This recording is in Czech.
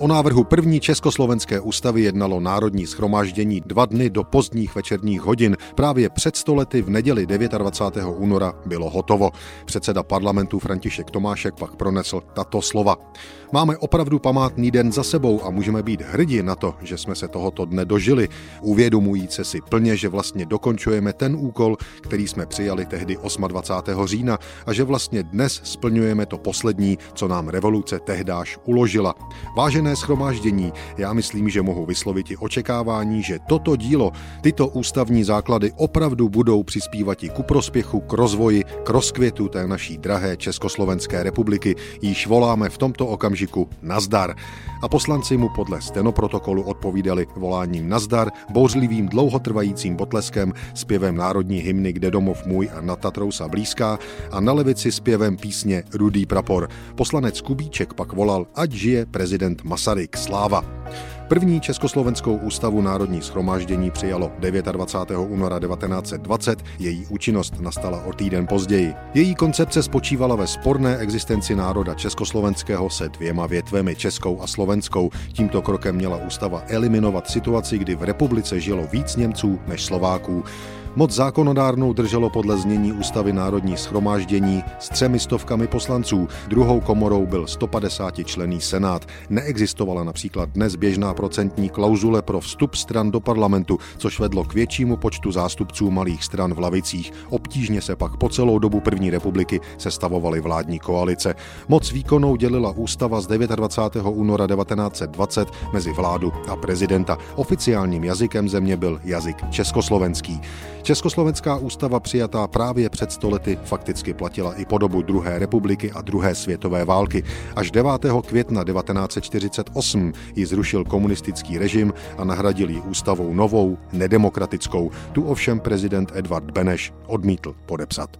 O návrhu první československé ústavy jednalo Národní shromáždění 2 dny do pozdních večerních hodin. Právě před 100 lety v neděli 29. února bylo hotovo. Předseda parlamentu František Tomášek pak pronesl tato slova. Máme opravdu památný den za sebou a můžeme být hrdí na to, že jsme se tohoto dne dožili, uvědomujíce si plně, že vlastně dokončujeme ten úkol, který jsme přijali tehdy 28. října a že vlastně dnes splňujeme to poslední, co nám revoluce tehdáž uložila. Vážené shromáždění, já myslím, že mohu vyslovit i očekávání, že toto dílo, tyto ústavní základy opravdu budou přispívat i ku prospěchu, k rozvoji, k rozkvětu té naší drahé Československé republiky, již voláme v tomto okamžiku nazdar. A poslanci mu podle stenoprotokolu odpovídali voláním nazdar, bouřlivým dlouhotrvajícím potleskem, zpěvem národní hymny Kde domov můj a nad Tatrou sa blízká a na levici zpěvem písně Rudý prapor. Poslanec Kubíček pak volal Ať žije prezident Masaryk, sláva. První československou ústavu Národní shromáždění přijalo 29. února 1920, její účinnost nastala o týden později. Její koncepce spočívala ve sporné existenci národa československého se 2 větvemi, českou a slovenskou. Tímto krokem měla ústava eliminovat situaci, kdy v republice žilo víc Němců než Slováků. Moc zákonodárnou drželo podle znění ústavy Národní shromáždění s 300 poslanců. Druhou komorou byl 150členný senát. Neexistovala například dnes běžná procentní klauzule pro vstup stran do parlamentu, což vedlo k většímu počtu zástupců malých stran v lavicích. Obtížně se pak po celou dobu první republiky sestavovaly vládní koalice. Moc výkonnou dělila ústava z 29. února 1920 mezi vládu a prezidenta. Oficiálním jazykem země byl jazyk československý. Československá ústava přijatá právě před 100 lety fakticky platila i po dobu druhé republiky a druhé světové války. Až 9. května 1948 ji zrušil komunistický režim a nahradil ji ústavou novou, nedemokratickou. Tu ovšem prezident Edvard Beneš odmítl podepsat.